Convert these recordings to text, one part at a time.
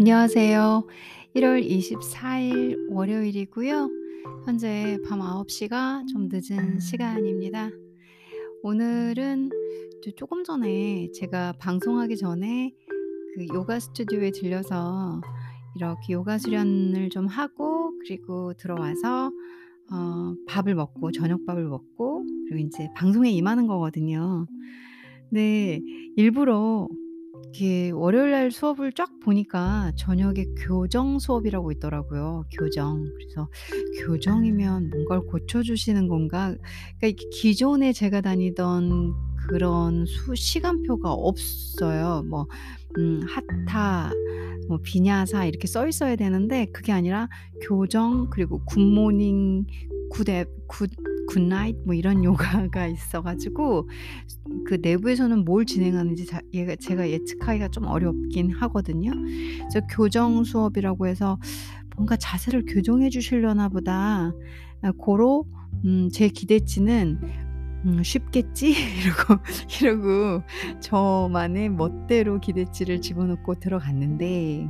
안녕하세요. 1월 24일 월요일이고요. 현재 밤 9시가 좀 늦은 시간입니다. 오늘은 조금 전에 제가 방송하기 전에 그 요가 스튜디오에 들려서 이렇게 요가 수련을 좀 하고 그리고 들어와서 밥을 먹고 저녁밥을 먹고 그리고 이제 방송에 임하는 거거든요. 네, 일부러 이렇게 월요일날 수업을 쫙 보니까 저녁에 교정 수업이라고 있더라고요. 교정. 그래서 교정이면 뭔가를 고쳐주시는 건가? 그러니까 기존에 제가 다니던 그런 시간표가 없어요. 뭐 하타, 뭐 비냐사 이렇게 써 있어야 되는데 그게 아니라 교정 그리고 굿모닝, 굿나잇 뭐 이런 요가가 있어가지고 그 내부에서는 뭘 진행하는지 제가 예측하기가 좀 어렵긴 하거든요. 그래서 교정 수업이라고 해서 뭔가 자세를 교정해 주시려나 보다. 고로 제 기대치는 쉽겠지? 이러고 저만의 멋대로 기대치를 집어넣고 들어갔는데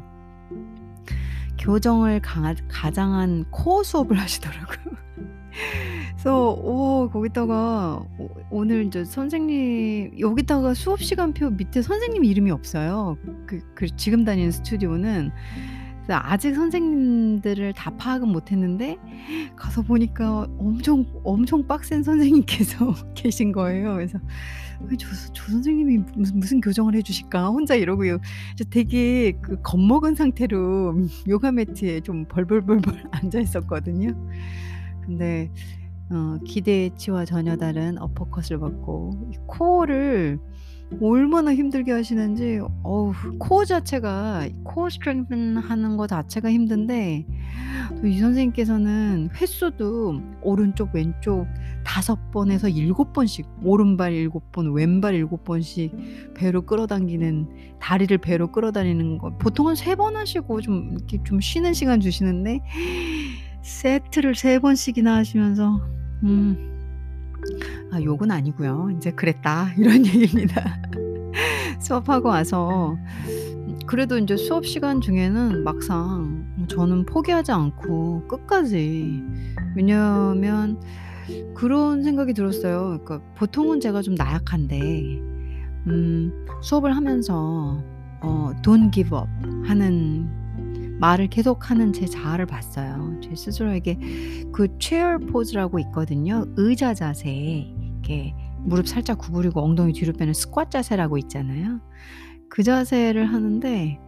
교정을 가장한 코어 수업을 하시더라고요. 그래서 거기다가 오늘 이제 선생님 여기다가 수업 시간표 밑에 선생님 이름이 없어요. 지금 다니는 스튜디오는 아직 선생님들을 다 파악은 못했는데 가서 보니까 엄청 빡센 선생님께서 계신 거예요. 그래서 저 선생님이 무슨 교정을 해주실까 혼자 이러고 되게 겁먹은 상태로 요가 매트에 좀 벌벌벌벌 앉아 있었거든요. 근데 기대치와 전혀 다른 어퍼컷을 받고 코어를 얼마나 힘들게 하시는지 코어 자체가 코어 스트렝슨 하는 거 자체가 힘든데 또 이 선생님께서는 횟수도 오른쪽 왼쪽 5번에서 7번씩 오른발 7번 왼발 7번씩 배로 끌어당기는 다리를 배로 끌어다니는 거 보통은 3번 하시고 좀 이렇게 좀 쉬는 시간 주시는데 세트를 3번씩이나 하시면서 욕은 아니고요. 이제 그랬다 이런 얘기입니다. 수업하고 와서 그래도 이제 수업 시간 중에는 막상 저는 포기하지 않고 끝까지 왜냐면 그런 생각이 들었어요. 그러니까 보통은 제가 좀 나약한데 수업을 하면서 don't give up 하는 말을 계속하는 제 자아를 봤어요. 제 스스로에게 그 체어 포즈라고 있거든요. 의자 자세, 이렇게 무릎 살짝 구부리고 엉덩이 뒤로 빼는 스쿼트 자세라고 있잖아요. 그 자세를 하는데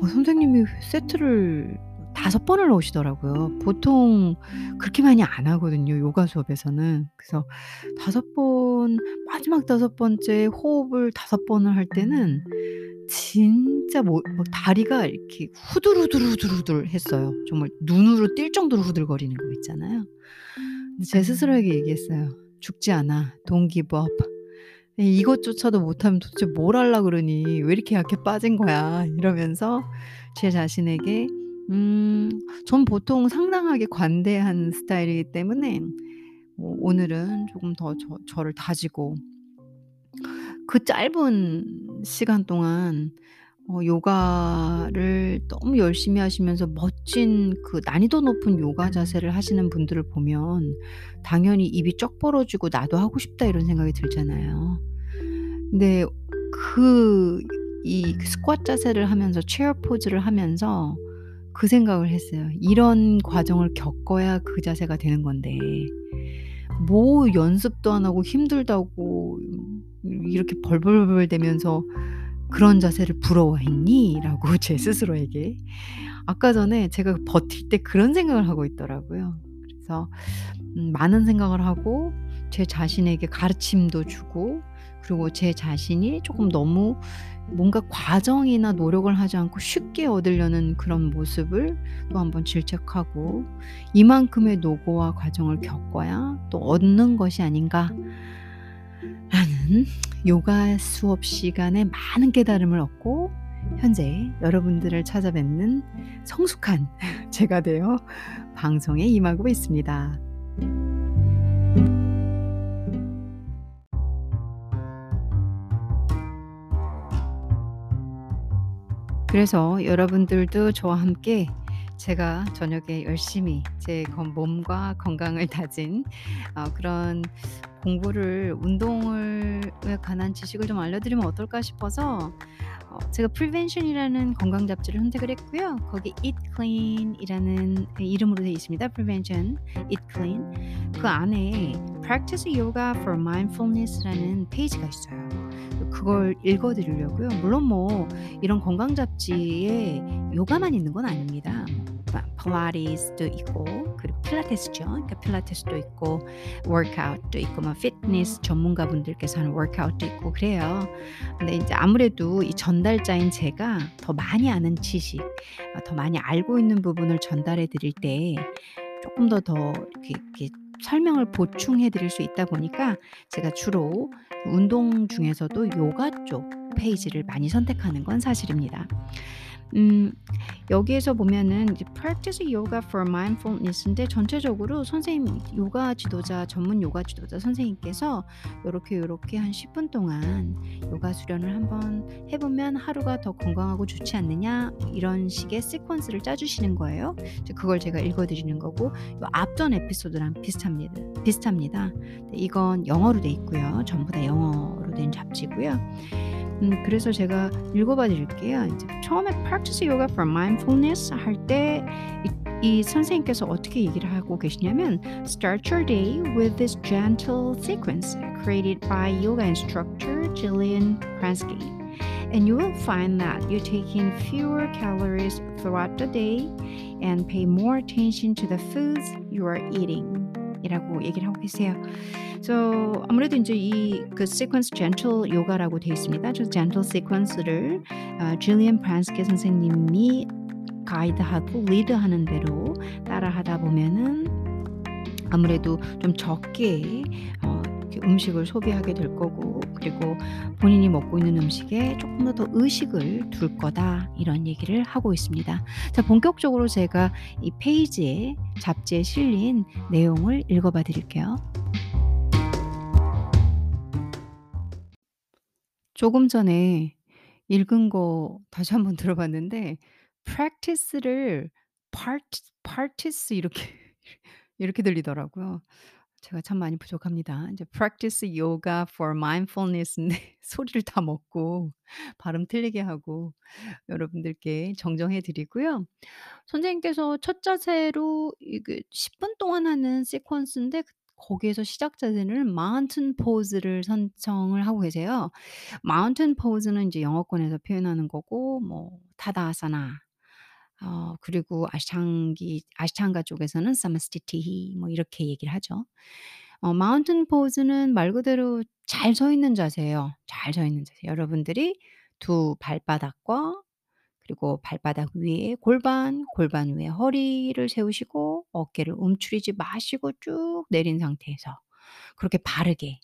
선생님이 세트를 5번을 넣으시더라고요. 보통 그렇게 많이 안 하거든요. 요가 수업에서는. 그래서 5번, 마지막 5번째 호흡을 5번을 할 때는 진짜 다리가 이렇게 후들후들 했어요. 정말 눈으로 띌 정도로 후들거리는 거 있잖아요. 근데 제 스스로에게 얘기했어요. 죽지 않아. Don't give up. 이것조차도 못하면 도대체 뭘 하려고 그러니? 왜 이렇게 약해 빠진 거야? 이러면서 제 자신에게 전 보통 상당하게 관대한 스타일이기 때문에 오늘은 조금 더 저를 다지고 그 짧은 시간 동안 요가를 너무 열심히 하시면서 멋진 그 난이도 높은 요가 자세를 하시는 분들을 보면 당연히 입이 쩍 벌어지고 나도 하고 싶다 이런 생각이 들잖아요. 근데 이 스쿼트 자세를 하면서 체어 포즈를 하면서 그 생각을 했어요. 이런 과정을 겪어야 그 자세가 되는 건데 연습도 안 하고 힘들다고 이렇게 벌벌벌 대면서 그런 자세를 부러워했니? 라고 제 스스로에게 아까 전에 제가 버틸 때 그런 생각을 하고 있더라고요. 그래서 많은 생각을 하고 제 자신에게 가르침도 주고 그리고 제 자신이 조금 너무 뭔가 과정이나 노력을 하지 않고 쉽게 얻으려는 그런 모습을 또 한번 질책하고 이만큼의 노고와 과정을 겪어야 또 얻는 것이 아닌가라는 요가 수업 시간에 많은 깨달음을 얻고 현재 여러분들을 찾아뵙는 성숙한 제가 되어 방송에 임하고 있습니다. 그래서 여러분들도 저와 함께 제가 저녁에 열심히 제 몸과 건강을 다진 그런 공부를, 운동을 관한 지식을 좀 알려드리면 어떨까 싶어서 제가 Prevention이라는 건강 잡지를 선택을 했고요. 거기 Eat Clean 이라는 이름으로 되어 있습니다. Prevention, Eat Clean. 그 안에 Practice Yoga for Mindfulness 라는 페이지가 있어요. 그걸 읽어드리려고요. 물론 뭐 이런 건강 잡지에 요가만 있는 건 아닙니다. 필라테스도 있고, 그리고 필라테스죠. 그러니까 필라테스도 있고, 워크아웃도 있고, 뭐 피트니스 전문가분들께서 하는 워크아웃도 있고 그래요. 근데 이제 아무래도 이 전달자인 제가 더 많이 아는 지식, 더 많이 알고 있는 부분을 전달해 드릴 때 조금 더 이렇게 설명을 보충해 드릴 수 있다 보니까 제가 주로 운동 중에서도 요가 쪽 페이지를 많이 선택하는 건 사실입니다. 여기에서 보면은 이제 Practice Yoga for Mindfulness인데 전체적으로 선생님, 요가 지도자, 전문 요가 지도자 선생님께서 요렇게 한 10분 동안 요가 수련을 한번 해보면 하루가 더 건강하고 좋지 않느냐, 이런 식의 시퀀스를 짜주시는 거예요. 그걸 제가 읽어드리는 거고, 앞전 에피소드랑 비슷합니다. 이건 영어로 돼 있고요. 전부 다 영어로 된 잡지고요. 그래서 제가 읽어봐 드릴게요. 이제 처음에 Practice Yoga for Mindfulness 할 때 이 선생님께서 어떻게 얘기를 하고 계시냐면 Start your day with this gentle sequence created by yoga instructor Jillian Pransky and you will find that you're taking fewer calories throughout the day and pay more attention to the foods you are eating 이라고 얘기를 하고 계세요. So, 아무래도 이제 이 그 sequence gentle 요가라고 되어 있습니다. 저 gentle sequence를 Jillian Pransky 선생님이 가이드하고 리드하는 대로 따라하다 보면은 아무래도 좀 적게 음식을 소비하게 될 거고, 그리고 본인이 먹고 있는 음식에 조금 더 의식을 둘 거다, 이런 얘기를 하고 있습니다. 자, 본격적으로 제가 이 페이지에, 잡지에 실린 내용을 읽어봐 드릴게요. 조금 전에 읽은 거 다시 한번 들어봤는데 practice를 practice 이렇게 들리더라고요. 제가 참 많이 부족합니다. 이제 practice yoga for mindfulness인데 소리를 다 먹고 발음 틀리게 하고 여러분들께 정정해 드리고요. 선생님께서 첫 자세로 10분 동안 하는 시퀀스인데 거기에서 시작 자세는 마운틴 포즈를 선정을 하고 계세요. 마운틴 포즈는 이제 영어권에서 표현하는 거고, 뭐 타다사나, 그리고 아시탄가 쪽에서는 사마스티티히 뭐 이렇게 얘기를 하죠. 마운틴 포즈는 말 그대로 잘 서 있는 자세예요. 잘 서 있는 자세. 여러분들이 두 발바닥과 그리고 발바닥 위에 골반 위에 허리를 세우시고 어깨를 움츠리지 마시고 쭉 내린 상태에서 그렇게 바르게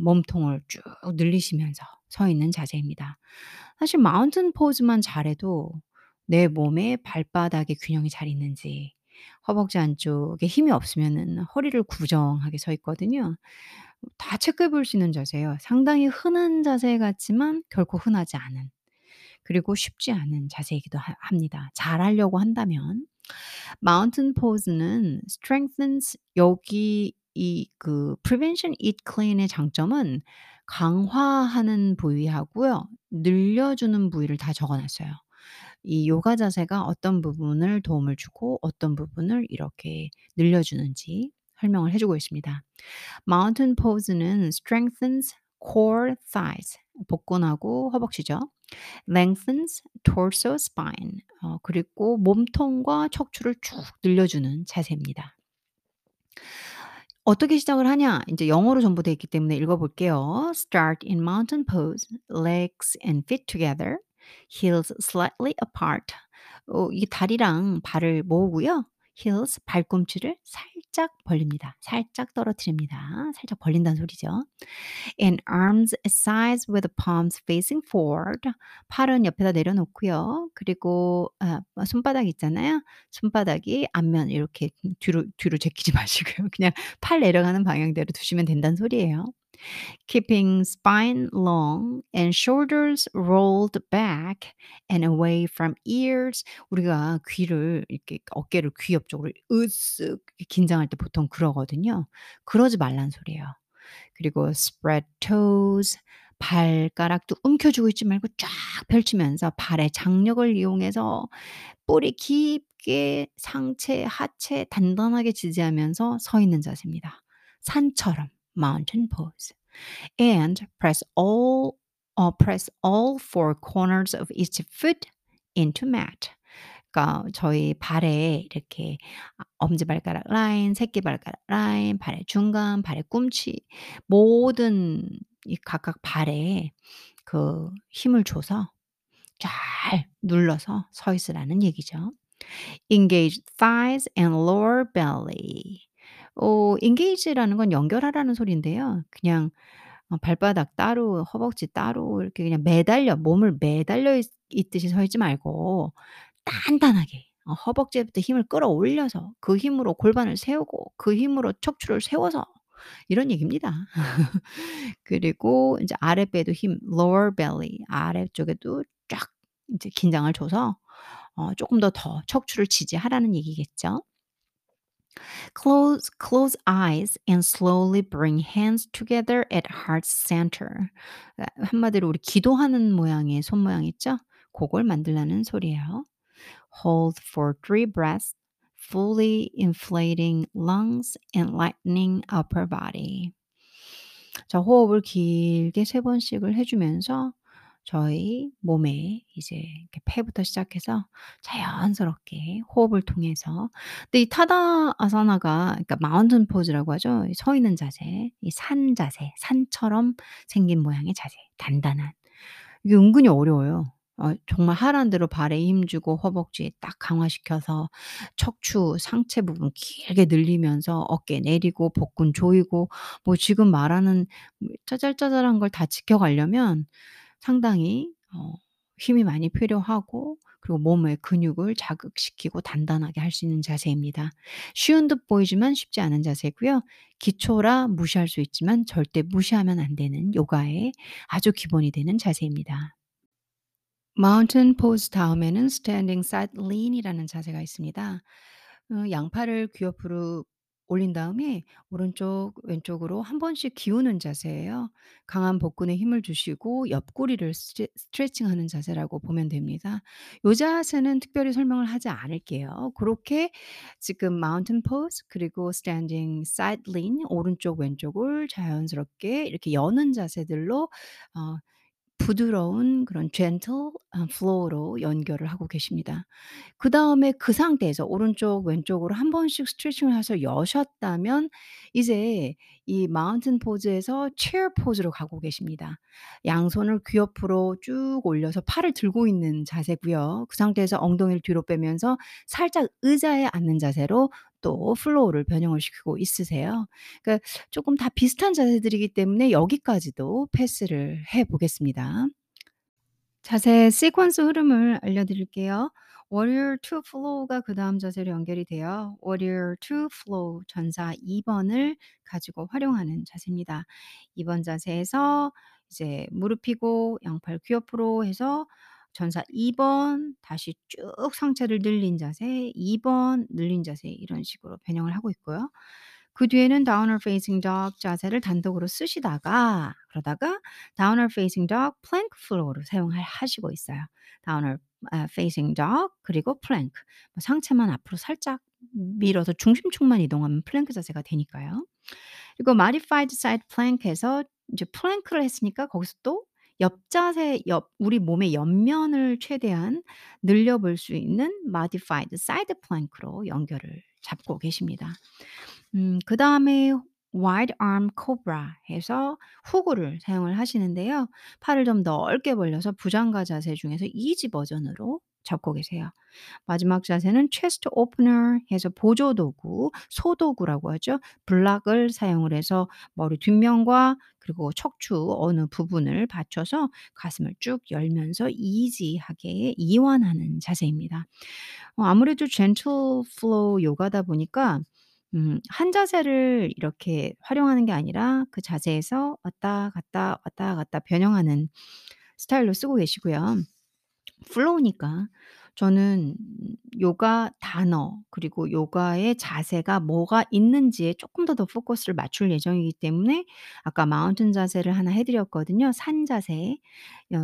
몸통을 쭉 늘리시면서 서 있는 자세입니다. 사실 마운틴 포즈만 잘해도 내 몸에 발바닥의 균형이 잘 있는지, 허벅지 안쪽에 힘이 없으면은 허리를 구정하게 서 있거든요. 다 체크해 볼 수 있는 자세예요. 상당히 흔한 자세 같지만 결코 흔하지 않은, 그리고 쉽지 않은 자세이기도 합니다. 잘 하려고 한다면. 마운틴 포즈는 strengthens, 여기 이 그 prevention eat clean의 장점은 강화하는 부위하고요, 늘려주는 부위를 다 적어놨어요. 이 요가 자세가 어떤 부분을 도움을 주고 어떤 부분을 이렇게 늘려주는지 설명을 해주고 있습니다. Mountain Pose는 strengthens core thighs, 복근하고 허벅지죠. Lengthens torso spine, 그리고 몸통과 척추를 쭉 늘려주는 자세입니다. 어떻게 시작을 하냐? 이제 영어로 전부 돼 있기 때문에 읽어볼게요. Start in mountain pose, legs and feet together. Heels slightly apart. 이 다리랑 발을 모으고요. Heels, 발꿈치를 살짝 벌립니다. 살짝 떨어뜨립니다. 살짝 벌린다는 소리죠. And arms sides with the palms facing forward. 팔은 옆에다 내려놓고요. 그리고 손바닥 있잖아요. 손바닥이 앞면 이렇게 뒤로 제끼지 마시고요. 그냥 팔 내려가는 방향대로 두시면 된다는 소리예요. keeping spine long and shoulders rolled back and away from ears. 우리가 귀를 이렇게 어깨를 귀 옆쪽으로 으쓱 긴장할 때 보통 그러거든요. 그러지 말란 소리예요. 그리고 spread toes, 발가락도 움켜쥐고 있지 말고 쫙 펼치면서 발의 장력을 이용해서 뿌리 깊게 상체, 하체 단단하게 지지하면서 서 있는 자세입니다. 산처럼 Mountain Pose. And press all four corners of each foot into mat. 그러니까 저희 발에 이렇게 엄지발가락 라인, 새끼발가락 라인, 발의 중간, 발의 꿈치 모든 이 각각 발에 그 힘을 줘서 잘 눌러서 서 있으라는 얘기죠. Engage thighs and lower belly. engage라는 건 연결하라는 소리인데요. 그냥 발바닥 따로, 허벅지 따로 이렇게 그냥 매달려, 몸을 매달려 있듯이 서 있지 말고 단단하게 허벅지부터 힘을 끌어올려서 그 힘으로 골반을 세우고 그 힘으로 척추를 세워서 이런 얘기입니다. 그리고 이제 아랫배에도 힘, lower belly, 아래쪽에도 쫙 이제 긴장을 줘서 조금 더 척추를 지지하라는 얘기겠죠. Close eyes and slowly bring hands together at heart center. 한마디로 우리 기도하는 모양의 손 모양 있죠? 그걸 만들라는 소리예요. Hold for 3 breaths, fully inflating lungs and lightening upper body. 자, 호흡을 길게 3번씩을 해주면서 저희 몸에 이제 이렇게 폐부터 시작해서 자연스럽게 호흡을 통해서 근데 이 타다아사나가 그러니까 마운틴 포즈라고 하죠. 서 있는 자세, 이 산 자세, 산처럼 생긴 모양의 자세, 단단한 이게 은근히 어려워요. 정말 하란 대로 발에 힘주고 허벅지에 딱 강화시켜서 척추 상체 부분 길게 늘리면서 어깨 내리고 복근 조이고 뭐 지금 말하는 짜잘짜잘한 걸 다 지켜가려면 상당히 힘이 많이 필요하고 그리고 몸의 근육을 자극시키고 단단하게 할 수 있는 자세입니다. 쉬운 듯 보이지만 쉽지 않은 자세고요. 기초라 무시할 수 있지만 절대 무시하면 안 되는 요가의 아주 기본이 되는 자세입니다. 마운틴 포즈 다음에는 스탠딩 사이드 린이라는 자세가 있습니다. 양팔을 귀 옆으로 올린 다음에 오른쪽 왼쪽으로 한 번씩 기우는 자세예요. 강한 복근에 힘을 주시고 옆구리를 스트레칭하는 자세라고 보면 됩니다. 이 자세는 특별히 설명을 하지 않을게요. 그렇게 지금 마운틴 포즈 그리고 스탠딩 사이드 린 오른쪽 왼쪽을 자연스럽게 이렇게 여는 자세들로 부드러운 그런 젠틀 플로우로 연결을 하고 계십니다. 그 다음에 그 상태에서 오른쪽 왼쪽으로 한 번씩 스트레칭을 해서 여셨다면 이제 이 마운틴 포즈에서 체어 포즈로 가고 계십니다. 양손을 귀 옆으로 쭉 올려서 팔을 들고 있는 자세고요. 그 상태에서 엉덩이를 뒤로 빼면서 살짝 의자에 앉는 자세로 또 플로우를 변형을 시키고 있으세요. 그러니까 조금 다 비슷한 자세들이기 때문에 여기까지도 패스를 해보겠습니다. 자세 시퀀스 흐름을 알려드릴게요. Warrior to Flow가 그 다음 자세로 연결이 돼요. Warrior to Flow 전사 2번을 가지고 활용하는 자세입니다. 2번 자세에서 이제 무릎이고 양팔 귀 옆으로 해서 전사 2번 다시 쭉 상체를 늘린 자세 2번 늘린 자세 이런 식으로 변형을 하고 있고요. 그 뒤에는 Downward Facing Dog 자세를 단독으로 쓰시다가 그러다가 Downward Facing Dog Plank Flow로 사용하시고 있어요. Downward Facing Dog 그리고 Plank 상체만 앞으로 살짝 밀어서 중심축만 이동하면 플랭크 자세가 되니까요. 그리고 Modified Side Plank에서 이제 플랭크를 했으니까 거기서 또 옆자세, 우리 몸의 옆면을 최대한 늘려볼 수 있는 Modified Side Plank로 연결을 잡고 계십니다. 그 다음에 Wide Arm Cobra 해서 후구를 사용을 하시는데요. 팔을 좀 넓게 벌려서 부장가 자세 중에서 이지 버전으로 잡고 계세요. 마지막 자세는 Chest Opener 해서 보조도구, 소도구라고 하죠. 블락을 사용을 해서 머리 뒷면과 그리고 척추 어느 부분을 받쳐서 가슴을 쭉 열면서 이지하게 이완하는 자세입니다. 아무래도 젠틀 플로우 요가다 보니까 한 자세를 이렇게 활용하는 게 아니라 그 자세에서 왔다 갔다 변형하는 스타일로 쓰고 계시고요. 플로우니까 저는 요가 단어 그리고 요가의 자세가 뭐가 있는지에 조금 더 포커스를 맞출 예정이기 때문에 아까 마운틴 자세를 하나 해드렸거든요. 산 자세.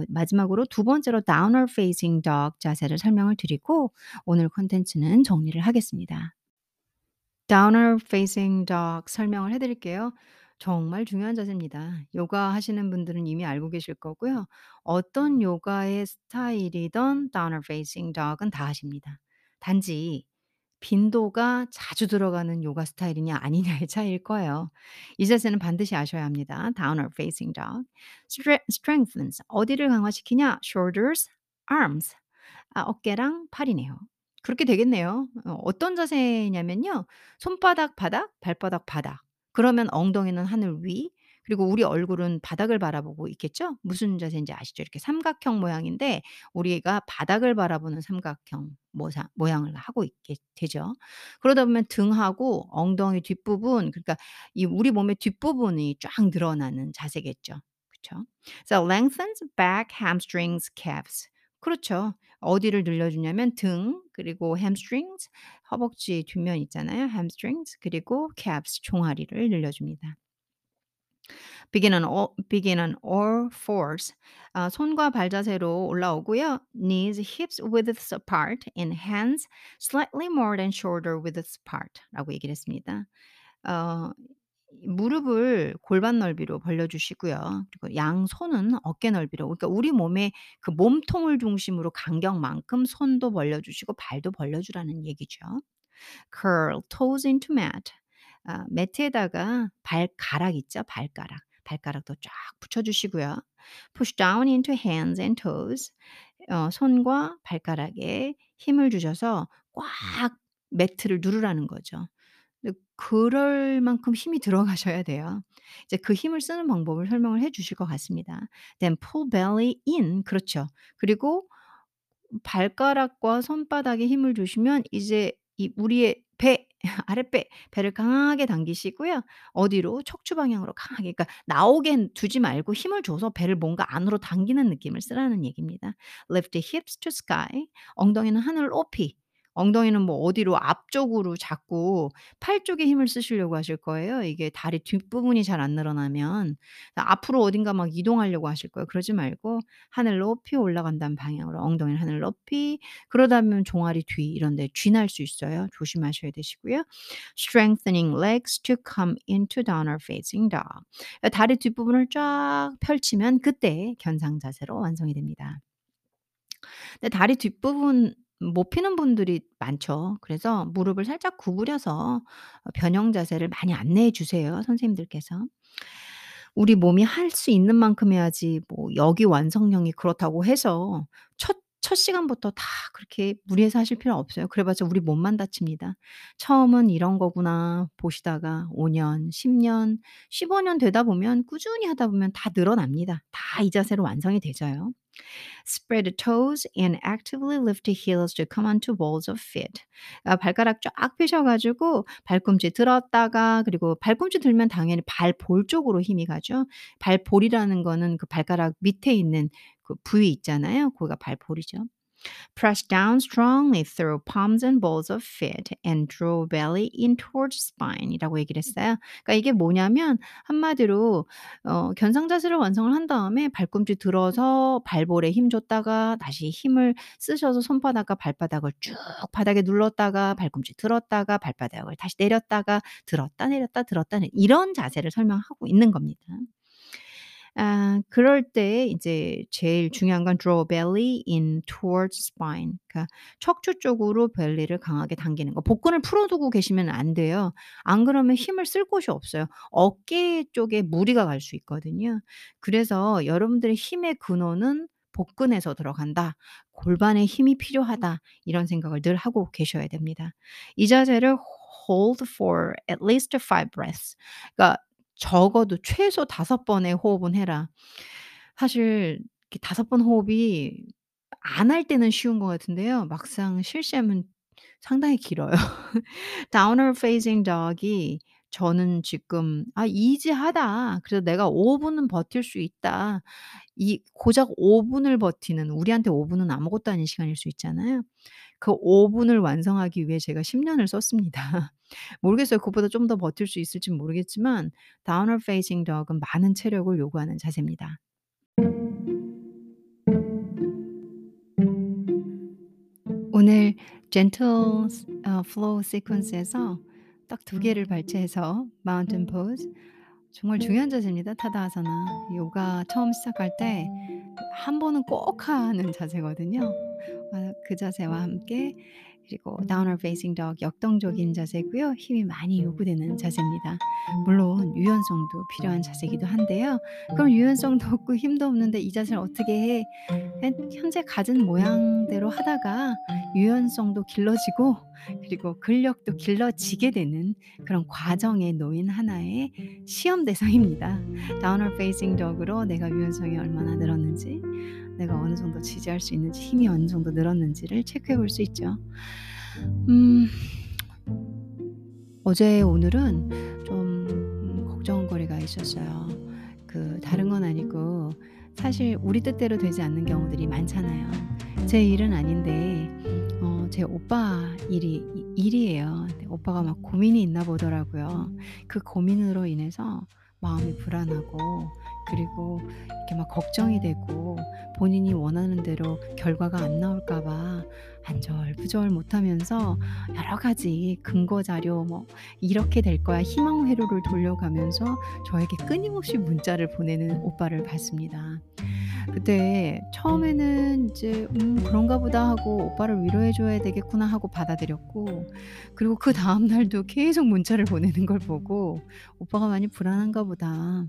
마지막으로 두 번째로 Downward Facing Dog 자세를 설명을 드리고 오늘 콘텐츠는 정리를 하겠습니다. Downward Facing Dog 설명을 해드릴게요. 정말 중요한 자세입니다. 요가 하시는 분들은 이미 알고 계실 거고요. 어떤 요가의 스타일이든 Downward Facing Dog은 다 하십니다. 단지 빈도가 자주 들어가는 요가 스타일이냐 아니냐의 차이일 거예요. 이 자세는 반드시 아셔야 합니다. Downward Facing Dog. Strengthens. 어디를 강화시키냐? Shoulders, arms. 어깨랑 팔이네요. 그렇게 되겠네요. 어떤 자세냐면요. 손바닥, 바닥, 발바닥, 바닥. 그러면 엉덩이는 하늘 위, 그리고 우리 얼굴은 바닥을 바라보고 있겠죠? 무슨 자세인지 아시죠? 이렇게 삼각형 모양인데 우리가 바닥을 바라보는 삼각형 모양을 하고 있게 되죠. 그러다 보면 등하고 엉덩이 뒷부분, 그러니까 이 우리 몸의 뒷부분이 쫙 늘어나는 자세겠죠. 그렇죠? So lengthens back, hamstrings, calves. 그렇죠. 어디를 늘려주냐면 등, 그리고 hamstrings, 허벅지 뒷면 있잖아요. hamstrings, 그리고 calves, 종아리를 늘려줍니다. Begin on all fours. 손과 발 자세로 올라오고요. Knees, hips width apart and hands slightly more than shoulder width apart 라고 얘기를 했습니다. 무릎을 골반 넓이로 벌려주시고요. 그리고 양손은 어깨 넓이로. 그러니까 우리 몸의 그 몸통을 중심으로 간격만큼 손도 벌려주시고 발도 벌려주라는 얘기죠. Curl toes into mat. 매트에다가 발가락 있죠. 발가락도 쫙 붙여주시고요. Push down into hands and toes. 손과 발가락에 힘을 주셔서 꽉 매트를 누르라는 거죠. 그럴 만큼 힘이 들어가셔야 돼요. 이제 그 힘을 쓰는 방법을 설명을 해 주실 것 같습니다. Then pull belly in. 그렇죠. 그리고 발가락과 손바닥에 힘을 주시면 이제 이 우리의 배, 아랫배, 배를 강하게 당기시고요. 어디로? 척추 방향으로 강하게. 그러니까 나오게 두지 말고 힘을 줘서 배를 뭔가 안으로 당기는 느낌을 쓰라는 얘기입니다. Lift the hips to sky. 엉덩이는 하늘 높이. 엉덩이는 뭐 어디로 앞쪽으로 자꾸 팔 쪽에 힘을 쓰시려고 하실 거예요. 이게 다리 뒷부분이 잘 안 늘어나면 앞으로 어딘가 막 이동하려고 하실 거예요. 그러지 말고 하늘 높이 올라간다는 방향으로 엉덩이는 하늘 높이 그러다 보면 종아리 뒤 이런 데 쥐날 수 있어요. 조심하셔야 되시고요. Strengthening legs to come into downward facing dog. 다리 뒷부분을 쫙 펼치면 그때 견상 자세로 완성이 됩니다. 근데 다리 뒷부분 못 피는 분들이 많죠. 그래서 무릎을 살짝 구부려서 변형 자세를 많이 안내해 주세요. 선생님들께서. 우리 몸이 할 수 있는 만큼 해야지 뭐 여기 완성형이 그렇다고 해서 첫 시간부터 다 그렇게 무리해서 하실 필요 없어요. 그래봤자 우리 몸만 다칩니다. 처음은 이런 거구나 보시다가 5년, 10년, 15년 되다 보면 꾸준히 하다 보면 다 늘어납니다. 다 이 자세로 완성이 되져요. Spread the toes and actively lift the heels to come onto balls of feet. 발가락 쫙 펴셔가지고 발꿈치 들었다가 그리고 발꿈치 들면 당연히 발볼 쪽으로 힘이 가죠. 발볼이라는 거는 그 발가락 밑에 있는 그 부위 있잖아요. 거기가 발볼이죠. Press down strongly through palms and balls of feet and draw belly in towards spine 이라고 얘기를 했어요. 그러니까 이게 뭐냐면 한마디로 견상 자세를 완성을 한 다음에 발꿈치 들어서 발볼에 힘 줬다가 다시 힘을 쓰셔서 손바닥과 발바닥을 쭉 바닥에 눌렀다가 발꿈치 들었다가 발바닥을 다시 내렸다가 들었다 내렸다 들었다 이런 자세를 설명하고 있는 겁니다. 그럴 때 이제 제일 중요한 건 draw belly in towards spine. 그러니까 척추 쪽으로 벨리를 강하게 당기는 거. 복근을 풀어두고 계시면 안 돼요. 안 그러면 힘을 쓸 곳이 없어요. 어깨 쪽에 무리가 갈 수 있거든요. 그래서 여러분들의 힘의 근원은 복근에서 들어간다. 골반에 힘이 필요하다. 이런 생각을 늘 하고 계셔야 됩니다. 이 자세를 hold for at least 5 breaths. 그러니까 적어도 최소 5번의 호흡은 해라. 사실 5번 호흡이 안 할 때는 쉬운 것 같은데요. 막상 실시하면 상당히 길어요. Downward Facing Dog이 저는 지금 이지하다. 그래서 내가 5분은 버틸 수 있다. 이 고작 5분을 버티는, 우리한테 5분은 아무것도 아닌 시간일 수 있잖아요. 그 5분을 완성하기 위해 제가 10년을 썼습니다. 모르겠어요. 그보다 좀 더 버틸 수 있을지 모르겠지만 Downward Facing Dog은 많은 체력을 요구하는 자세입니다. 오늘 Gentle Flow 시퀀스에서 딱 2개를 발제해서 Mountain Pose 정말 중요한 자세입니다. 타다아사나 요가 처음 시작할 때 한 번은 꼭 하는 자세거든요. 그 자세와 함께 그리고 Downward Facing Dog 역동적인 자세고요. 힘이 많이 요구되는 자세입니다. 물론 유연성도 필요한 자세이기도 한데요. 그럼 유연성도 없고 힘도 없는데 이 자세를 어떻게 해? 현재 가진 모양대로 하다가 유연성도 길러지고 그리고 근력도 길러지게 되는 그런 과정에 놓인 하나의 시험 대상입니다. Downward Facing Dog으로 내가 유연성이 얼마나 늘었는지 내가 어느 정도 지지할 수 있는지 힘이 어느 정도 늘었는지를 체크해 볼 수 있죠. 어제 오늘은 좀 걱정거리가 있었어요. 다른 건 아니고 사실 우리 뜻대로 되지 않는 경우들이 많잖아요. 제 일은 아닌데 제 오빠 일이에요. 오빠가 막 고민이 있나 보더라고요. 그 고민으로 인해서 마음이 불안하고 그리고 이렇게 막 걱정이 되고 본인이 원하는 대로 결과가 안 나올까 봐 안절부절 못하면서 여러 가지 근거 자료 뭐 이렇게 될 거야 희망 회로를 돌려가면서 저에게 끊임없이 문자를 보내는 오빠를 봤습니다. 그때 처음에는 이제 그런가 보다 하고 오빠를 위로해줘야 되겠구나 하고 받아들였고 그리고 그 다음 날도 계속 문자를 보내는 걸 보고 오빠가 많이 불안한가 보다.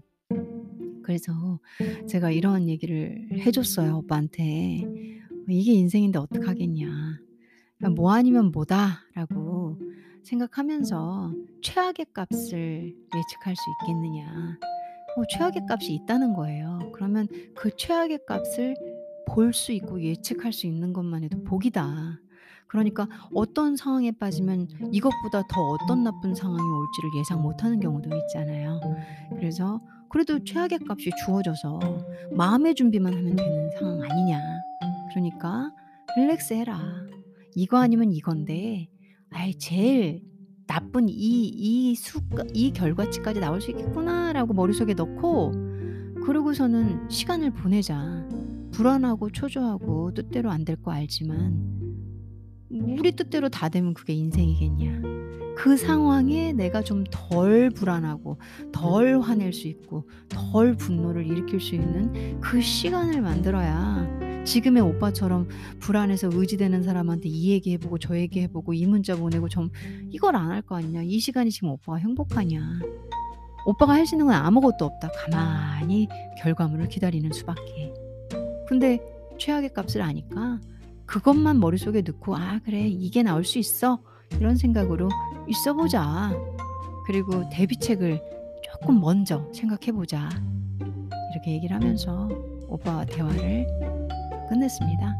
그래서 제가 이런 얘기를 해줬어요. 오빠한테 이게 인생인데 어떡하겠냐 뭐 아니면 뭐다 라고 생각하면서 최악의 값을 예측할 수 있겠느냐 최악의 값이 있다는 거예요. 그러면 그 최악의 값을 볼 수 있고 예측할 수 있는 것만 해도 복이다. 그러니까 어떤 상황에 빠지면 이것보다 더 어떤 나쁜 상황이 올지를 예상 못하는 경우도 있잖아요. 그래서 그래도 최악의 값이 주어져서 마음의 준비만 하면 되는 상황 아니냐. 그러니까 릴렉스 해라. 이거 아니면 이건데 제일 나쁜 이 결과치까지 나올 수 있겠구나라고 머릿속에 넣고 그러고서는 시간을 보내자. 불안하고 초조하고 뜻대로 안 될 거 알지만 우리 뜻대로 다 되면 그게 인생이겠냐. 그 상황에 내가 좀 덜 불안하고 덜 화낼 수 있고 덜 분노를 일으킬 수 있는 그 시간을 만들어야 지금의 오빠처럼 불안해서 의지되는 사람한테 이 얘기해보고 저 얘기해보고 이 문자 보내고 좀 이걸 안 할 거 아니냐. 이 시간이 지금 오빠가 행복하냐. 오빠가 할 수 있는 건 아무것도 없다. 가만히 결과물을 기다리는 수밖에. 근데 최악의 값을 아니까 그것만 머릿속에 넣고 그래 이게 나올 수 있어 이런 생각으로 있어보자. 그리고 대비책을 조금 먼저 생각해보자. 이렇게 얘기를 하면서 오빠와 대화를 끝냈습니다.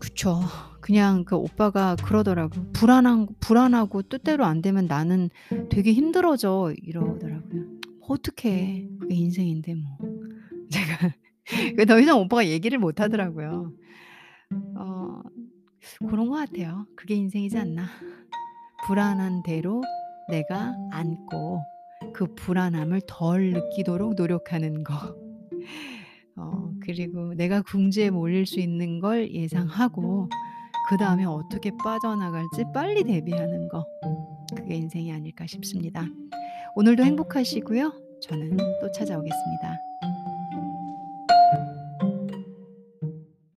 그쵸. 그냥 그 오빠가 그러더라고요. 불안하고 뜻대로 안 되면 나는 되게 힘들어져 이러더라고요. 어떡해. 그게 인생인데 뭐. 제가 더 이상 오빠가 얘기를 못 하더라고요. 그런 것 같아요. 그게 인생이지 않나. 불안한 대로 내가 안고 그 불안함을 덜 느끼도록 노력하는 거. 그리고 내가 궁지에 몰릴 수 있는 걸 예상하고 그 다음에 어떻게 빠져나갈지 빨리 대비하는 거. 그게 인생이 아닐까 싶습니다. 오늘도 행복하시고요. 저는 또 찾아오겠습니다.